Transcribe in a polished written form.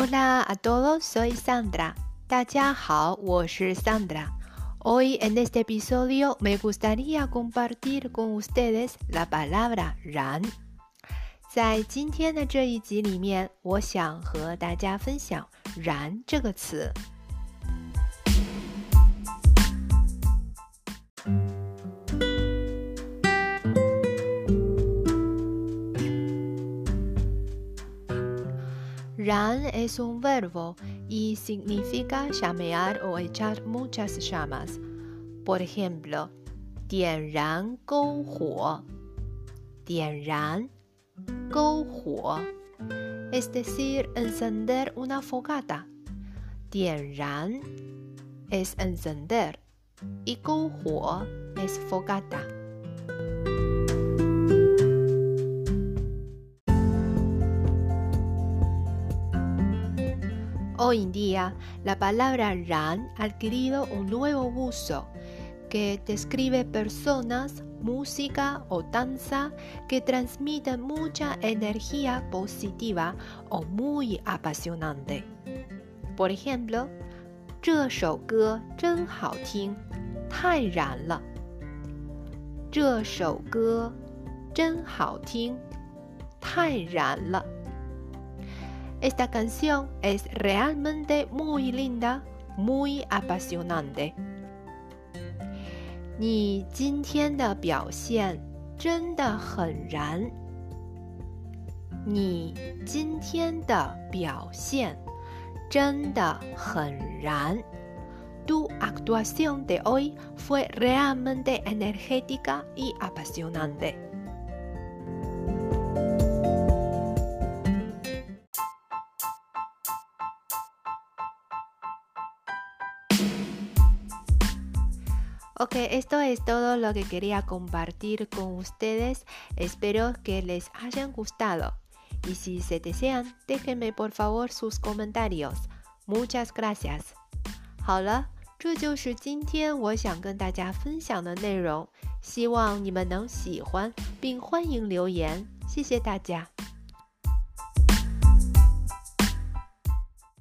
Hola a todos, soy Sandra. 大家好，我是 Sandra. Hoy en este episodio me gustaría compartir con ustedes la palabra 然。在今天的这一集里面，我想和大家分享然这个词。Ran es un verbo y significa llamear o echar muchas llamas. Por ejemplo, 点燃篝火。点燃篝火 es decir, encender una fogata. 点燃 es encender y 篝火 es fogata.Hoy en día, la palabra ran ha adquirido un nuevo uso que describe personas, música o danza que transmiten mucha energía positiva o muy apasionante. Por ejemplo, 这首歌真好听，太燃了。这首歌真好听，太燃了。Esta canción es realmente muy linda, muy apasionante. 你今天的表现真的很燃。你今天的表现真的很燃。Tu actuación de hoy fue realmente energética y apasionante.Ok, esto es todo lo que quería compartir con ustedes. Espero que les hayan gustado. Y si se desean, déjenme por favor sus comentarios. Muchas gracias. 好了，这就是今天我想跟大家分享的内容。希望你们能喜欢并欢迎留言。谢谢大家。